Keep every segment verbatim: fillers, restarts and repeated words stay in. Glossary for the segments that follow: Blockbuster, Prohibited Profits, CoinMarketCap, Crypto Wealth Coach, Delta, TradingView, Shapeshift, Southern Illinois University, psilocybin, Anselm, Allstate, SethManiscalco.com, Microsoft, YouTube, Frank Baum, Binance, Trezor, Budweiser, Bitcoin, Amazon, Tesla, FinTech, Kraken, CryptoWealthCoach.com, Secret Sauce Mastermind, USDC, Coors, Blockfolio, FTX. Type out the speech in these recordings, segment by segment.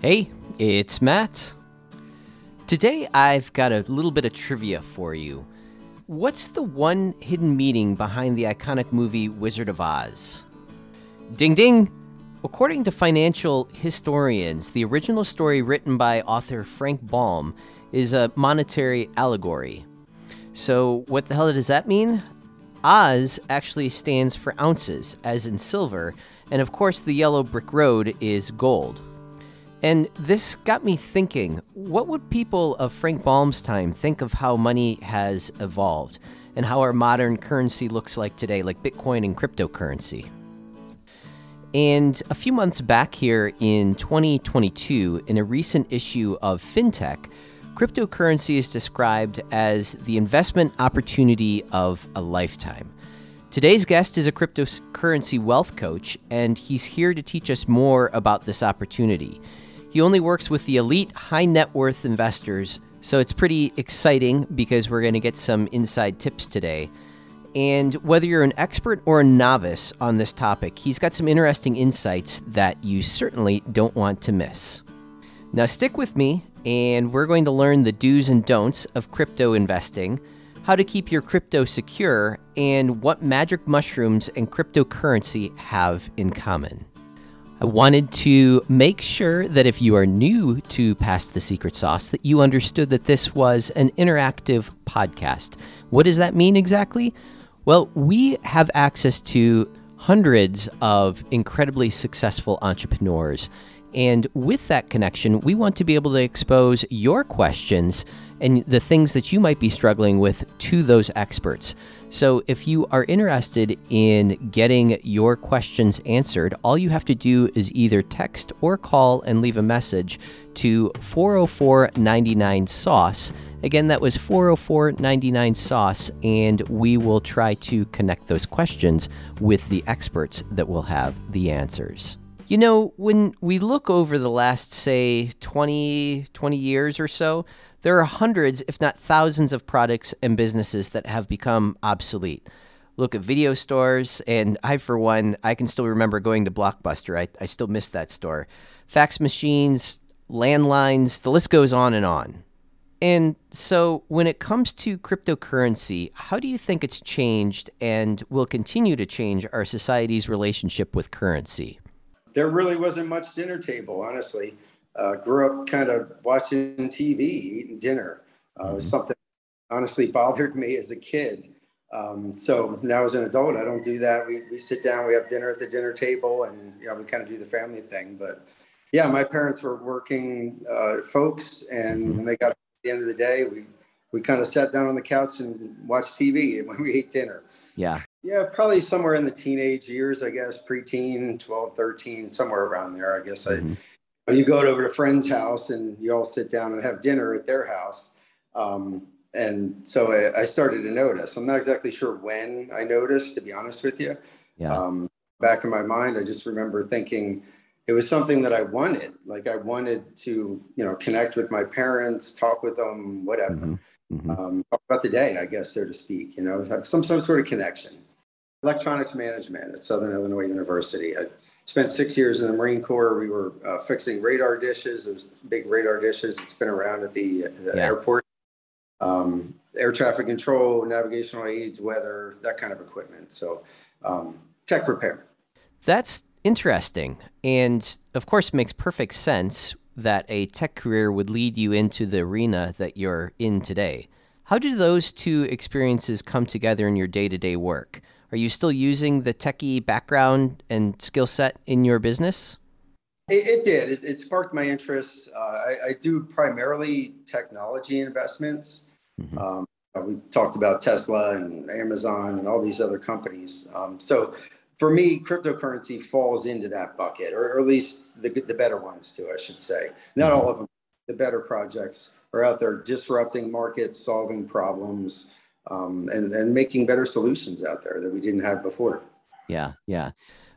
Hey, it's Matt. Today I've got a little bit of trivia for you. What's the one hidden meaning behind the iconic movie Wizard of Oz? Ding ding! According to financial historians, the original story written by author Frank Baum is a monetary allegory. So what the hell does that mean? Oz actually stands for ounces, as in silver, and of course the yellow brick road is gold. And this got me thinking, what would people of Frank Baum's time think of how money has evolved and how our modern currency looks like today, like Bitcoin and cryptocurrency? And a few months back here in twenty twenty-two, in a recent issue of FinTech, cryptocurrency is described as the investment opportunity of a lifetime. Today's guest is a cryptocurrency wealth coach, and he's here to teach us more about this opportunity. He only works with the elite high net worth investors, so it's pretty exciting because we're going to get some inside tips today. And whether you're an expert or a novice on this topic, he's got some interesting insights that you certainly don't want to miss. Now stick with me, and we're going to learn the do's and don'ts of crypto investing, how to keep your crypto secure, and what magic mushrooms and cryptocurrency have in common. I wanted to make sure that if you are new to Pass the Secret Sauce, that you understood that this was an interactive podcast. What does that mean exactly? Well, we have access to hundreds of incredibly successful entrepreneurs. And with that connection, we want to be able to expose your questions and the things that you might be struggling with to those experts. So if you are interested in getting your questions answered, all you have to do is either text or call and leave a message to four oh four, nine nine, S A U C E. Again, that was four oh four, nine nine, S A U C E, and we will try to connect those questions with the experts that will have the answers. You know, when we look over the last, say, twenty, twenty years or so, there are hundreds, if not thousands, of products and businesses that have become obsolete. Look at video stores, and I, for one, I can still remember going to Blockbuster. I, I still miss that store. Fax machines, landlines, the list goes on and on. And so when it comes to cryptocurrency, how do you think it's changed and will continue to change our society's relationship with currency? There really wasn't much dinner table, honestly. Uh, grew up kind of watching T V, eating dinner. Uh, mm-hmm. It was something that honestly bothered me as a kid. Um, so now as an adult, I don't do that. We we sit down, we have dinner at the dinner table, and you know we kind of do the family thing. But yeah, my parents were working uh, folks, and mm-hmm. when they got to the end of the day, we we kind of sat down on the couch and watched T V when we ate dinner. Yeah. Yeah, probably somewhere in the teenage years, I guess, preteen, twelve, thirteen, somewhere around there, I guess. Mm-hmm. I, you go over to a friend's house and you all sit down and have dinner at their house. Um, and so I, I started to notice. I'm not exactly sure when I noticed, to be honest with you. Yeah. Um, back in my mind, I just remember thinking it was something that I wanted. Like I wanted to, you know, connect with my parents, talk with them, whatever. Mm-hmm. Mm-hmm. Um, talk about the day, I guess, so to speak, you know, have some, some sort of connection. Electronics management at Southern Illinois University. I spent six years in the Marine Corps. We were uh, fixing radar dishes. Those big radar dishes that spin around at the, the yeah. airport. Um, air traffic control, navigational aids, weather, that kind of equipment. So um, tech repair. That's interesting. And of course, makes perfect sense that a tech career would lead you into the arena that you're in today. How do those two experiences come together in your day-to-day work? Are you still using the techie background and skill set in your business? It, it did. It, it sparked my interest. Uh, I, I do primarily technology investments. Mm-hmm. Um, we talked about Tesla and Amazon and all these other companies. Um, so for me, cryptocurrency falls into that bucket, or, or at least the, the better ones too, I should say. Not mm-hmm. all of them. The better projects are out there disrupting markets, solving problems, Um, and, and making better solutions out there that we didn't have before. Yeah, yeah.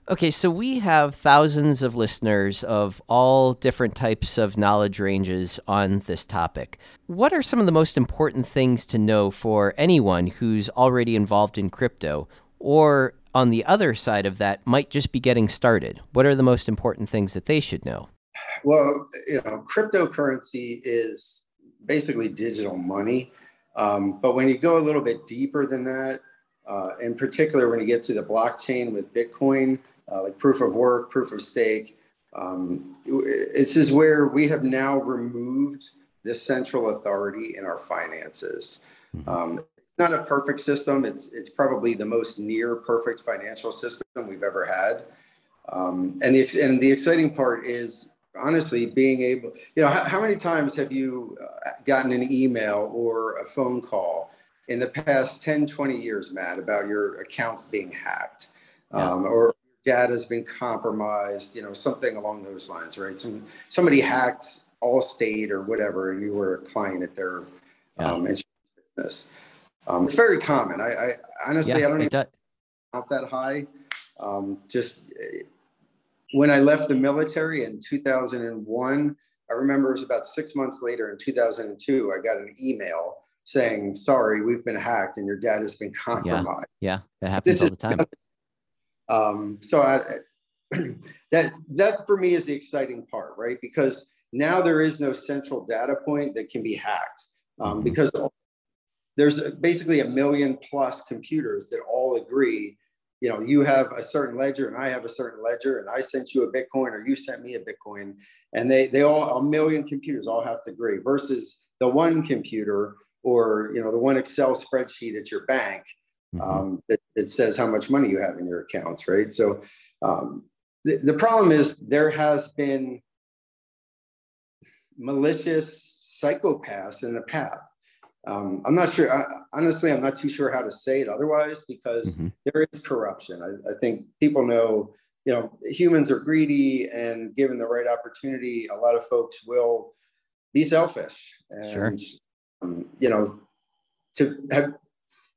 Okay, so we have thousands of listeners of all different types of knowledge ranges on this topic. What are some of the most important things to know for anyone who's already involved in crypto, or on the other side of that, might just be getting started? What are the most important things that they should know? Well, you know, cryptocurrency is basically digital money. Um, but when you go a little bit deeper than that, uh, in particular, when you get to the blockchain with Bitcoin, uh, like proof of work, proof of stake, um, this is where we have now removed the central authority in our finances. Um, it's not a perfect system. It's, it's probably the most near perfect financial system we've ever had. Um, and, the, and the exciting part is, honestly, being able, you know, how, how many times have you uh, gotten an email or a phone call in the past ten, twenty years, Matt, about your accounts being hacked, um, yeah. or data has been compromised, you know, something along those lines, right? Some, somebody hacked Allstate or whatever, and you were a client at their yeah. um, insurance business. Um, it's very common. I, I honestly, yeah, I don't even does. count that high. Um, just when I left the military in two thousand one, I remember it was about six months later in two thousand two, I got an email saying, sorry, we've been hacked and your data's been compromised. Yeah, yeah, that happens all the time. Um, so I, that, that for me is the exciting part, right? Because now there is no central data point that can be hacked um, mm-hmm. because there's basically a million plus computers that all agree, you know, you have a certain ledger and I have a certain ledger and I sent you a Bitcoin or you sent me a Bitcoin, and they, they all, a million computers all have to agree versus the one computer or, you know, the one Excel spreadsheet at your bank um, mm-hmm. that, that says how much money you have in your accounts, right? So um, the, the problem is there has been malicious psychopaths in the past. Um, I'm not sure, I, honestly, I'm not too sure how to say it otherwise, because mm-hmm. there is corruption. I, I think people know, you know, humans are greedy, and given the right opportunity, a lot of folks will be selfish. And, sure. um, you know, to have,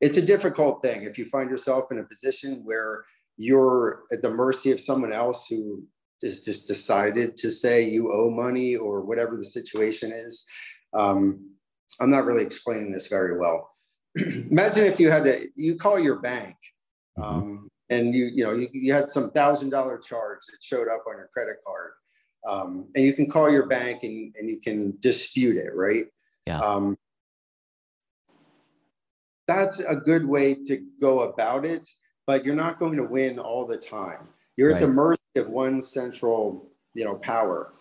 it's a difficult thing if you find yourself in a position where you're at the mercy of someone else who is just decided to say you owe money or whatever the situation is. Um, I'm not really explaining this very well. Imagine if you had to, you call your bank um, and you, you know, you, you had some thousand dollar charge that showed up on your credit card, um, and you can call your bank and, and you can dispute it, right? Yeah. Um, that's a good way to go about it, but you're not going to win all the time. You're right. at the mercy of one central, you know, power.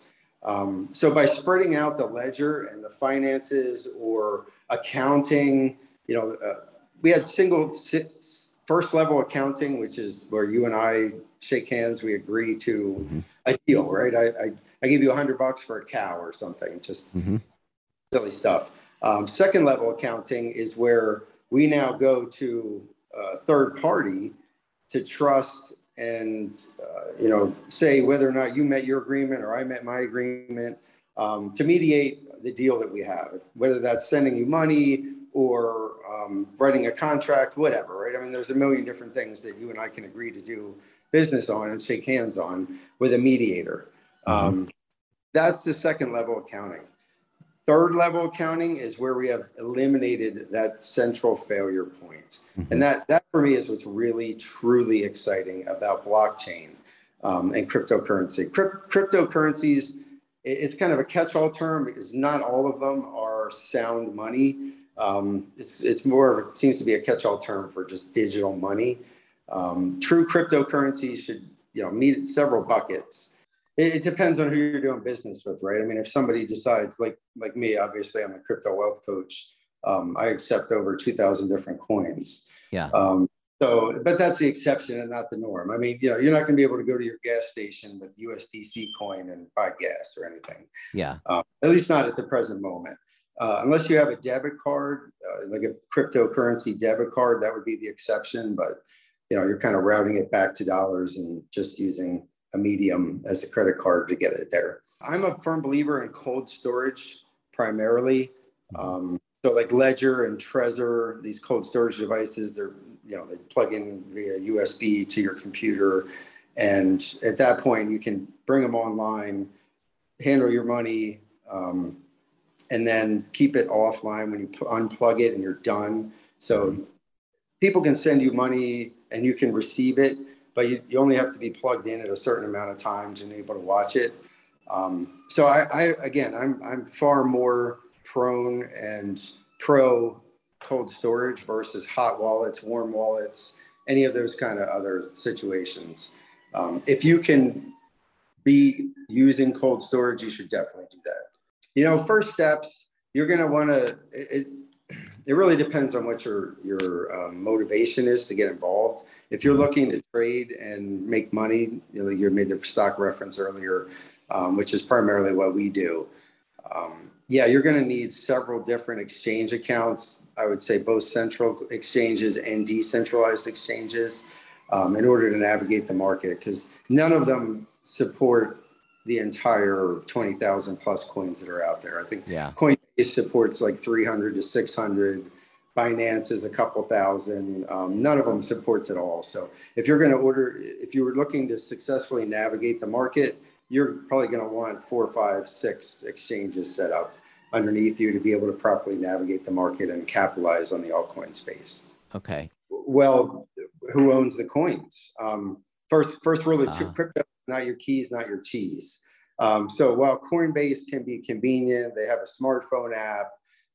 Um, so by spreading out the ledger and the finances or accounting, you know, uh, we had single first level accounting, which is where you and I shake hands. We agree to a deal, right? I, I, I give you a hundred bucks for a cow or something, just mm-hmm. silly stuff. Um, second level accounting is where we now go to a third party to trust and, uh, you know, say whether or not you met your agreement or I met my agreement um, to mediate the deal that we have, whether that's sending you money or um, writing a contract, whatever, right? I mean, there's a million different things that you and I can agree to do business on and shake hands on with a mediator. Um, um, that's the second level accounting. Third level accounting is where we have eliminated that central failure point. Mm-hmm. And that, that for me is what's really, truly exciting about blockchain um, and cryptocurrency. Crypt- cryptocurrencies, it's kind of a catch-all term because not all of them are sound money. Um, it's, it's more of, it seems to be a catch-all term for just digital money. Um, true cryptocurrency should, you know, meet several buckets. It depends on who you're doing business with, right? I mean, if somebody decides, like like me, obviously I'm a crypto wealth coach. Um, I accept over two thousand different coins. Yeah. Um, so, but that's the exception and not the norm. I mean, you know, you're not going to be able to go to your gas station with U S D C coin and buy gas or anything. Yeah. Um, at least not at the present moment. Uh, unless you have a debit card, uh, like a cryptocurrency debit card, that would be the exception. But, you know, you're kind of routing it back to dollars and just using a medium as a credit card to get it there. I'm a firm believer in cold storage primarily. Um, so like Ledger and Trezor, these cold storage devices, they're, you know, they plug in via U S B to your computer. And at that point you can bring them online, handle your money, um, and then keep it offline when you p- unplug it and you're done. So people can send you money and you can receive it, but you, you only have to be plugged in at a certain amount of times and able to watch it. Um, so I, I, again, I'm, I'm far more prone and pro cold storage versus hot wallets, warm wallets, any of those kind of other situations. Um, if you can be using cold storage, you should definitely do that. You know, first steps, you're going to want to, it, it really depends on what your, your um, motivation is to get involved. If you're looking to trade and make money, you know, you made the stock reference earlier, um, which is primarily what we do. Um, yeah, you're going to need several different exchange accounts. I would say both central exchanges and decentralized exchanges um, in order to navigate the market, because none of them support the entire twenty thousand plus coins that are out there. I think yeah. Coinbase supports like three hundred to six hundred. Binance is a couple thousand. Um, none of them supports it all. So if you're going to order, if you were looking to successfully navigate the market, you're probably going to want four, five, six exchanges set up underneath you to be able to properly navigate the market and capitalize on the altcoin space. Okay. Well, who owns the coins? Um, first, first rule of uh-huh. crypto, not your keys, not your cheese. Um, so while Coinbase can be convenient, they have a smartphone app.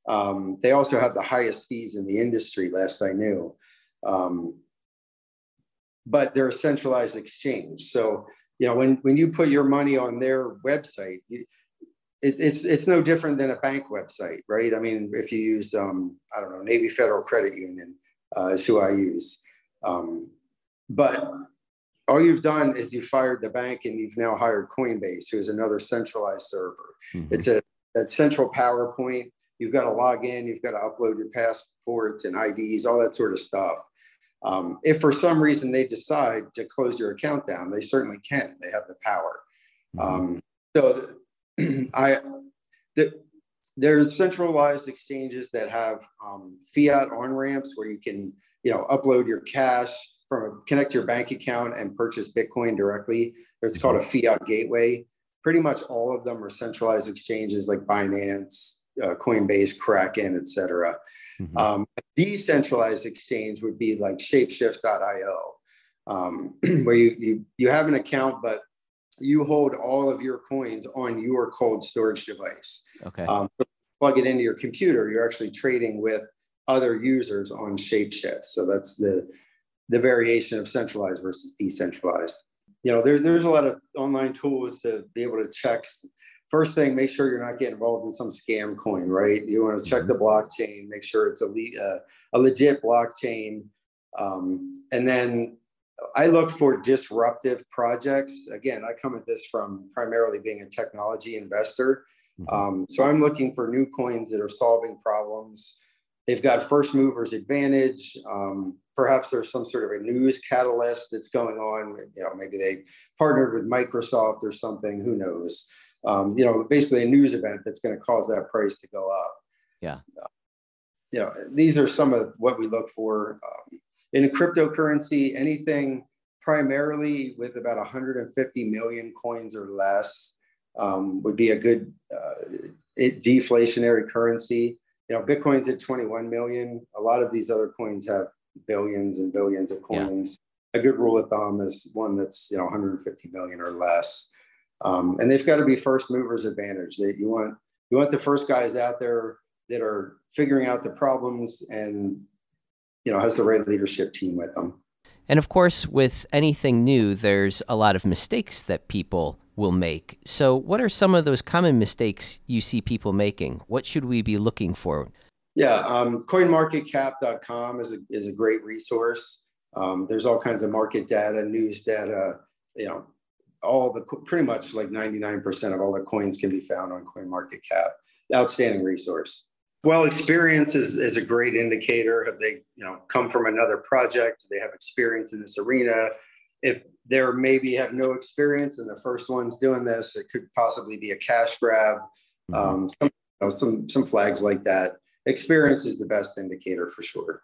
Um, they also have the highest fees in the industry, last I knew. Um, but they're a centralized exchange. So, you know, when, when you put your money on their website, you, it, it's, it's no different than a bank website, right? I mean, if you use, um, I don't know, Navy Federal Credit Union uh, is who I use. Um, but all you've done is you fired the bank and you've now hired Coinbase, who is another centralized server. Mm-hmm. It's a that central PowerPoint. You've got to log in. You've got to upload your passports and I Ds, all that sort of stuff. Um, if for some reason they decide to close your account down, they certainly can. They have the power. Mm-hmm. Um, so the, I, the, there's centralized exchanges that have um, fiat on-ramps where you can, you know, upload your cash, from connect your bank account and purchase Bitcoin directly. It's called a fiat gateway. Pretty much all of them are centralized exchanges like Binance, uh, Coinbase, Kraken, et cetera. Mm-hmm. Um, a decentralized exchange would be like Shapeshift dot i o, um, where you, you, you have an account, but you hold all of your coins on your cold storage device. Okay. Um, so plug it into your computer. You're actually trading with other users on Shapeshift. So that's the the variation of centralized versus decentralized. You know, there, there's a lot of online tools to be able to check. First thing, make sure you're not getting involved in some scam coin, right? You want to check the blockchain, make sure it's a, uh, a legit blockchain. Um, and then I look for disruptive projects. Again, I come at this from primarily being a technology investor. Um, so I'm looking for new coins that are solving problems. They've got first movers advantage. Um, perhaps there's some sort of a news catalyst that's going on. You know, maybe they partnered with Microsoft or something, who knows? Um, you know, basically a news event that's going to cause that price to go up. Yeah. Uh, you know, these are some of what we look for. Um, in a cryptocurrency, anything primarily with about one hundred fifty million coins or less um, would be a good uh, it, deflationary currency. You know, Bitcoin's at twenty-one million. A lot of these other coins have billions and billions of coins. Yeah. A good rule of thumb is one that's, you know, one hundred fifty million or less. Um, and they've got to be first movers advantage. That you want you want the first guys out there that are figuring out the problems and, you know, has the right leadership team with them. And of course, with anything new, there's a lot of mistakes that people will make. So what are some of those common mistakes you see people making? What should we be looking for? Yeah, um, Coin Market Cap dot com is a, is a great resource. Um, there's all kinds of market data, news data, you know, all the, pretty much like ninety-nine percent of all the coins can be found on CoinMarketCap. Outstanding resource. Well, experience is, is a great indicator. Have they, you know, come from another project? Do they have experience in this arena? If there maybe have no experience and the first one's doing this, it could possibly be a cash grab, um, some, you know, some some flags like that. Experience is the best indicator for sure.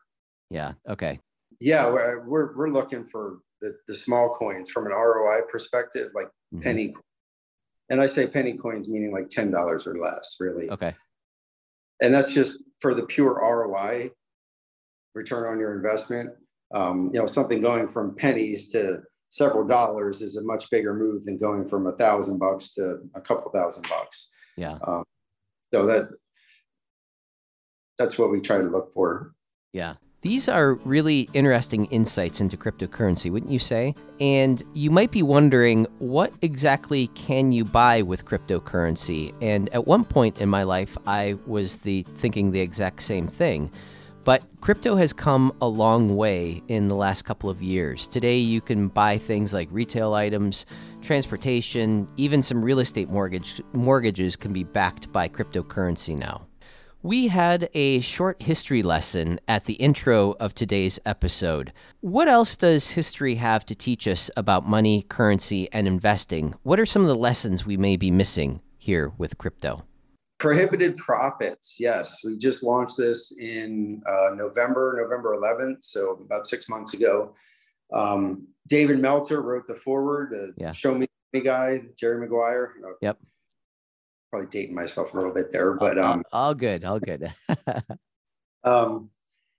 Yeah. Okay. Yeah. We're, we're, we're looking for the, the small coins from an R O I perspective, like mm-hmm. penny. And I say penny coins, meaning like ten dollars or less, really. Okay. And that's just for the pure R O I, return on your investment. Um, you know, something going from pennies to several dollars is a much bigger move than going from a thousand bucks to a couple thousand bucks. Yeah. Um, so that that's what we try to look for. Yeah. These are really interesting insights into cryptocurrency, wouldn't you say? And you might be wondering, what exactly can you buy with cryptocurrency? And at one point in my life, I was the thinking the exact same thing. But crypto has come a long way in the last couple of years. Today, you can buy things like retail items, transportation, even some real estate mortgage mortgages can be backed by cryptocurrency now. We had a short history lesson at the intro of today's episode. What else does history have to teach us about money, currency, and investing? What are some of the lessons we may be missing here with crypto? Prohibited profits. Yes, we just launched this in uh, November, November eleventh, so about six months ago. Um, David Meltzer wrote the foreword, uh, yeah. Show Me the Guy, Jerry Maguire. You know, yep. Probably dating myself a little bit there, but um, all good, all good. um,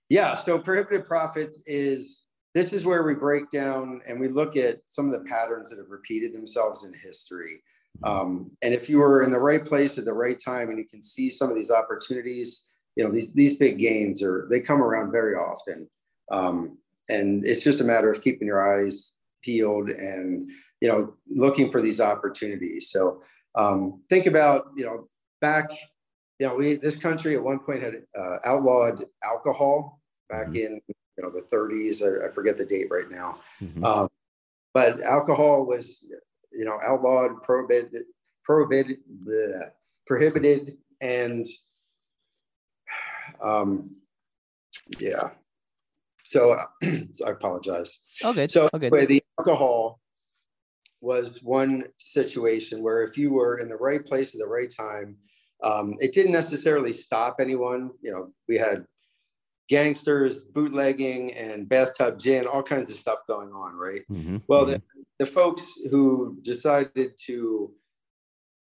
yeah. So prohibited profits is this is where we break down and we look at some of the patterns that have repeated themselves in history. Um, and if you were in the right place at the right time, and you can see some of these opportunities, you know, these these big gains are they come around very often, um, and it's just a matter of keeping your eyes peeled and you know looking for these opportunities. So. Um, think about, you know, back, you know, we, this country at one point had uh, outlawed alcohol back mm-hmm. in, you know, the thirties, I, I forget the date right now. Mm-hmm. Um, but alcohol was, you know, outlawed, prohibited, prohibited, bleh, prohibited. And, um, yeah. So, so I apologize. Okay. So okay. Anyway, the alcohol was one situation where if you were in the right place at the right time, um, it didn't necessarily stop anyone. You know, we had gangsters, bootlegging, and bathtub gin, all kinds of stuff going on, right? Mm-hmm. Well, mm-hmm. The, the folks who decided to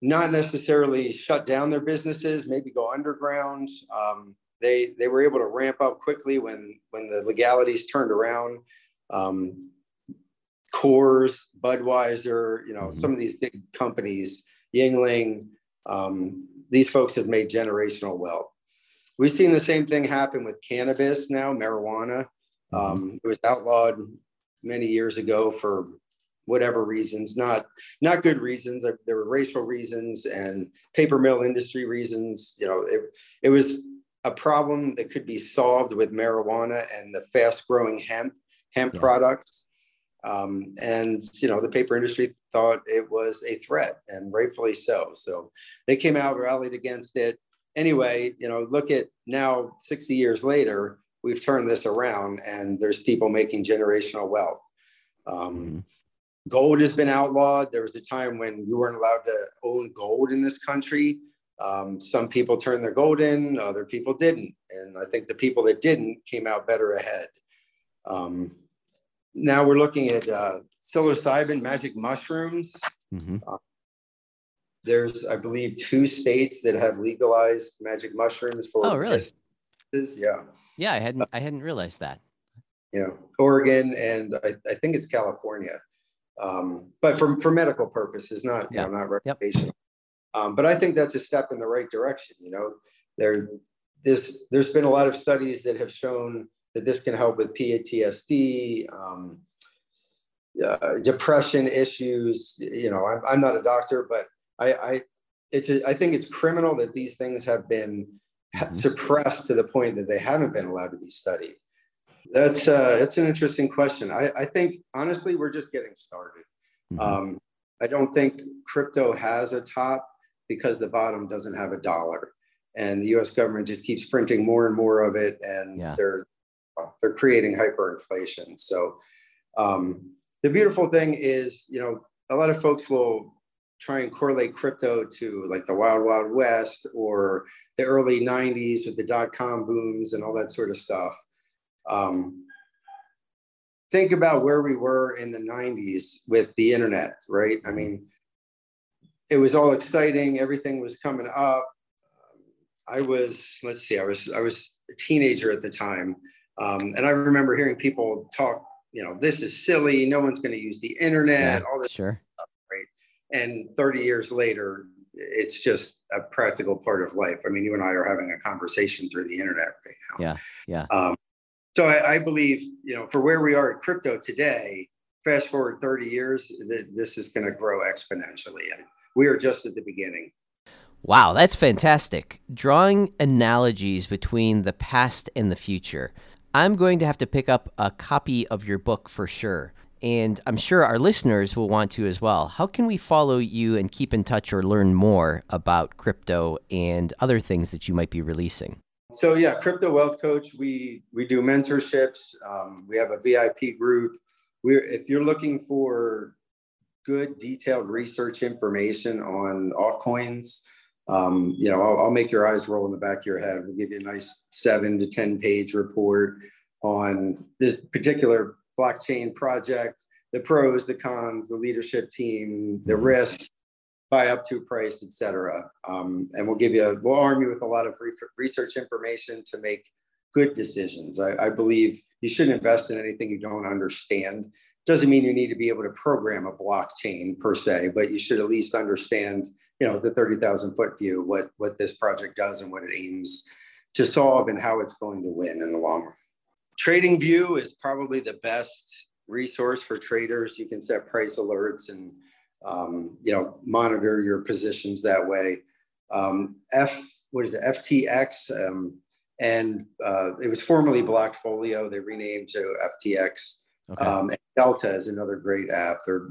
not necessarily shut down their businesses, maybe go underground, um, they they were able to ramp up quickly when, when the legalities turned around. Um, Coors, Budweiser, you know, mm-hmm. some of these big companies, Yuengling, um, these folks have made generational wealth. We've seen the same thing happen with cannabis now, marijuana. Mm-hmm. Um, it was outlawed many years ago for whatever reasons, not not good reasons. There were racial reasons and paper mill industry reasons. You know, it, it was a problem that could be solved with marijuana and the fast-growing hemp, hemp yeah. products. Um, and, you know, the paper industry thought it was a threat and rightfully so. So they came out, rallied against it. Anyway, you know, look at now sixty years later, we've turned this around and there's people making generational wealth. Um, mm-hmm. Gold has been outlawed. There was a time when you weren't allowed to own gold in this country. Um, some people turned their gold in, other people didn't. And I think the people that didn't came out better ahead. Um, Now we're looking at uh, psilocybin, magic mushrooms. Mm-hmm. Uh, there's, I believe, two states that have legalized magic mushrooms for. Oh, really? Yeah. Yeah, I hadn't, uh, I hadn't realized that. Yeah, Oregon and I, I think it's California, um, but for for medical purposes, not yeah. you know, not recreational. Yep. Um, but I think that's a step in the right direction. You know, there this there's been a lot of studies that have shown that this can help with P T S D, um, uh, depression issues. You know, I'm, I'm not a doctor, but I, I, it's a, I think it's criminal that these things have been mm-hmm. suppressed to the point that they haven't been allowed to be studied. That's uh, that's an interesting question. I, I think, honestly, we're just getting started. Mm-hmm. Um, I don't think crypto has a top because the bottom doesn't have a dollar. And the U S government just keeps printing more and more of it. And yeah. they're They're creating hyperinflation. So um, the beautiful thing is, you know, a lot of folks will try and correlate crypto to like the wild, wild west or the early nineties with the dot-com booms and all that sort of stuff. Um, think about where we were in the nineties with the internet, right? I mean, it was all exciting. Everything was coming up. I was, let's see, I was, I was a teenager at the time. Um, and I remember hearing people talk, you know, this is silly. No one's going to use the internet. Yeah, all this sure. stuff, right? And thirty years later, it's just a practical part of life. I mean, you and I are having a conversation through the internet right now. Yeah, yeah. Um, so I, I believe, you know, for where we are at crypto today, fast forward thirty years, th- this is going to grow exponentially. And we are just at the beginning. Wow, that's fantastic. Drawing analogies between the past and the future. I'm going to have to pick up a copy of your book for sure. And I'm sure our listeners will want to as well. How can we follow you and keep in touch or learn more about crypto and other things that you might be releasing? So yeah, Crypto Wealth Coach, we we do mentorships. Um, we have a V I P group. We're, if you're looking for good detailed research information on altcoins, Um, you know, I'll, I'll make your eyes roll in the back of your head. We'll give you a nice seven to ten page report on this particular blockchain project, the pros, the cons, the leadership team, the risks, buy up to price, et cetera. Um, and we'll give you, a, we'll arm you with a lot of re- research information to make good decisions. I, I believe you shouldn't invest in anything you don't understand. Doesn't mean you need to be able to program a blockchain per se, but you should at least understand, you know, the thirty thousand foot view, what, what this project does and what it aims to solve and how it's going to win in the long run. TradingView is probably the best resource for traders. You can set price alerts and, um, you know, monitor your positions that way. Um, F, what is it, F T X? Um, and uh, it was formerly Blockfolio. They renamed to F T X. Okay. Um, and Delta is another great app. They're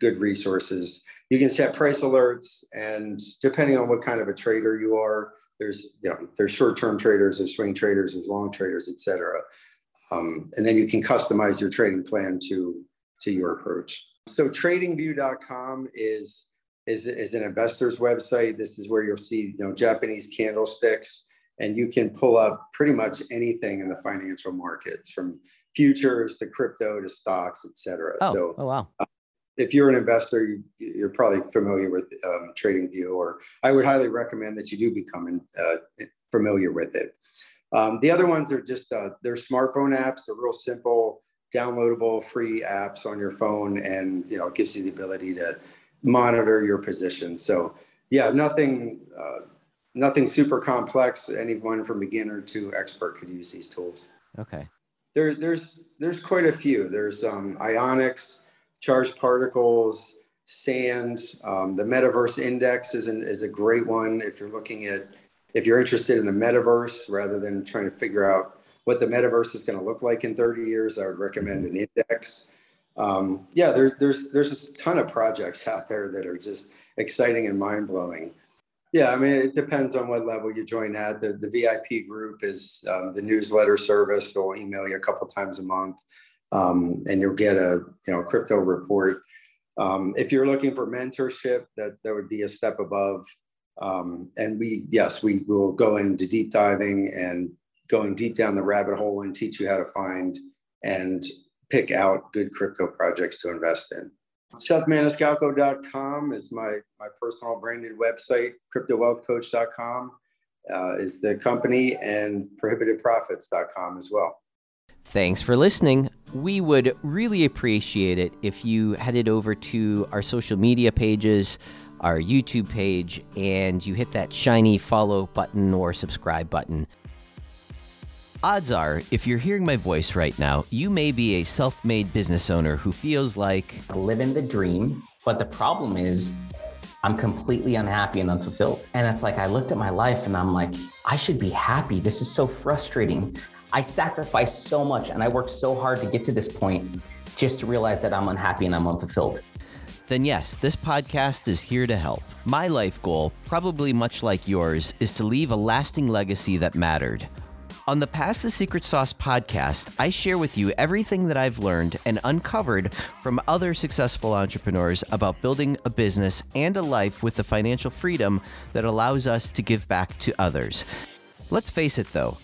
good resources. You can set price alerts, and depending on what kind of a trader you are, there's you know there's short-term traders, there's swing traders, there's long traders, et cetera. Um, and then you can customize your trading plan to to your approach. So trading view dot com is is is an investor's website. This is where you'll see you know Japanese candlesticks, and you can pull up pretty much anything in the financial markets from futures to crypto to stocks, et cetera. Oh, so, oh, wow. Uh, if you're an investor, you, you're probably familiar with um, TradingView, or I would highly recommend that you do become uh, familiar with it. Um, the other ones are just, uh, they're smartphone apps. They're real simple, downloadable, free apps on your phone. And, you know, it gives you the ability to monitor your position. So yeah, nothing, uh, nothing super complex. Anyone from beginner to expert could use these tools. Okay. There, there's there's quite a few. There's um, ionics, charged particles, sand. Um, the metaverse index is an, is a great one if you're looking at if you're interested in the metaverse rather than trying to figure out what the metaverse is going to look like in thirty years. I would recommend an index. Um, yeah, there's there's there's a ton of projects out there that are just exciting and mind blowing. Yeah, I mean, it depends on what level you join at. The, the V I P group is um, the newsletter service. They'll email you a couple times a month, um, and you'll get a you know crypto report. Um, if you're looking for mentorship, that, that would be a step above. Um, and we, yes, we will go into deep diving and going deep down the rabbit hole and teach you how to find and pick out good crypto projects to invest in. Seth Maniscalco dot com is my, my personal branded website. Crypto Wealth Coach dot com uh, is the company, and Prohibited Profits dot com as well. Thanks for listening. We would really appreciate it if you headed over to our social media pages, our YouTube page, and you hit that shiny follow button or subscribe button. Odds are, if you're hearing my voice right now, you may be a self-made business owner who feels like living the dream, but the problem is I'm completely unhappy and unfulfilled. And it's like, I looked at my life and I'm like, I should be happy. This is so frustrating. I sacrificed so much and I worked so hard to get to this point just to realize that I'm unhappy and I'm unfulfilled. Then yes, this podcast is here to help. My life goal, probably much like yours, is to leave a lasting legacy that mattered. On the Pass the Secret Sauce podcast, I share with you everything that I've learned and uncovered from other successful entrepreneurs about building a business and a life with the financial freedom that allows us to give back to others. Let's face it though,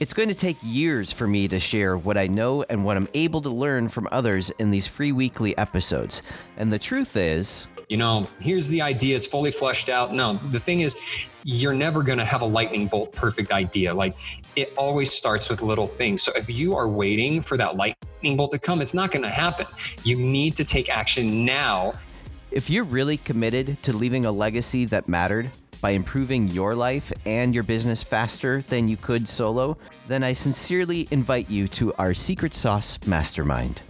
it's going to take years for me to share what I know and what I'm able to learn from others in these free weekly episodes. And the truth is, you know, here's the idea, it's fully fleshed out. No, the thing is, you're never going to have a lightning bolt perfect idea. Like, it always starts with little things. So if you are waiting for that lightning bolt to come, it's not going to happen. You need to take action now. If you're really committed to leaving a legacy that mattered by improving your life and your business faster than you could solo, then I sincerely invite you to our Secret Sauce Mastermind.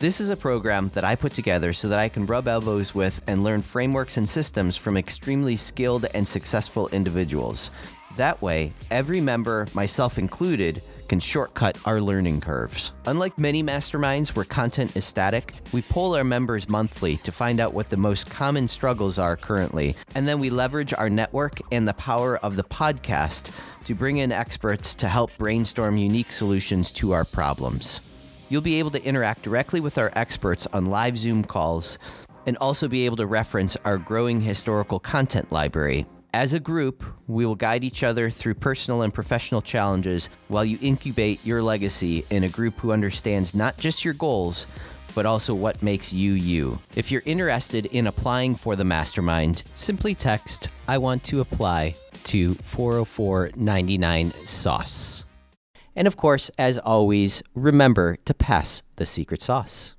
This is a program that I put together so that I can rub elbows with and learn frameworks and systems from extremely skilled and successful individuals. That way, every member, myself included, can shortcut our learning curves. Unlike many masterminds where content is static, we poll our members monthly to find out what the most common struggles are currently, and then we leverage our network and the power of the podcast to bring in experts to help brainstorm unique solutions to our problems. You'll be able to interact directly with our experts on live Zoom calls and also be able to reference our growing historical content library. As a group, we will guide each other through personal and professional challenges while you incubate your legacy in a group who understands not just your goals, but also what makes you you. If you're interested in applying for the mastermind, simply text, "I want to apply" to four oh four ninety-nine sauce. And of course, as always, remember to pass the secret sauce.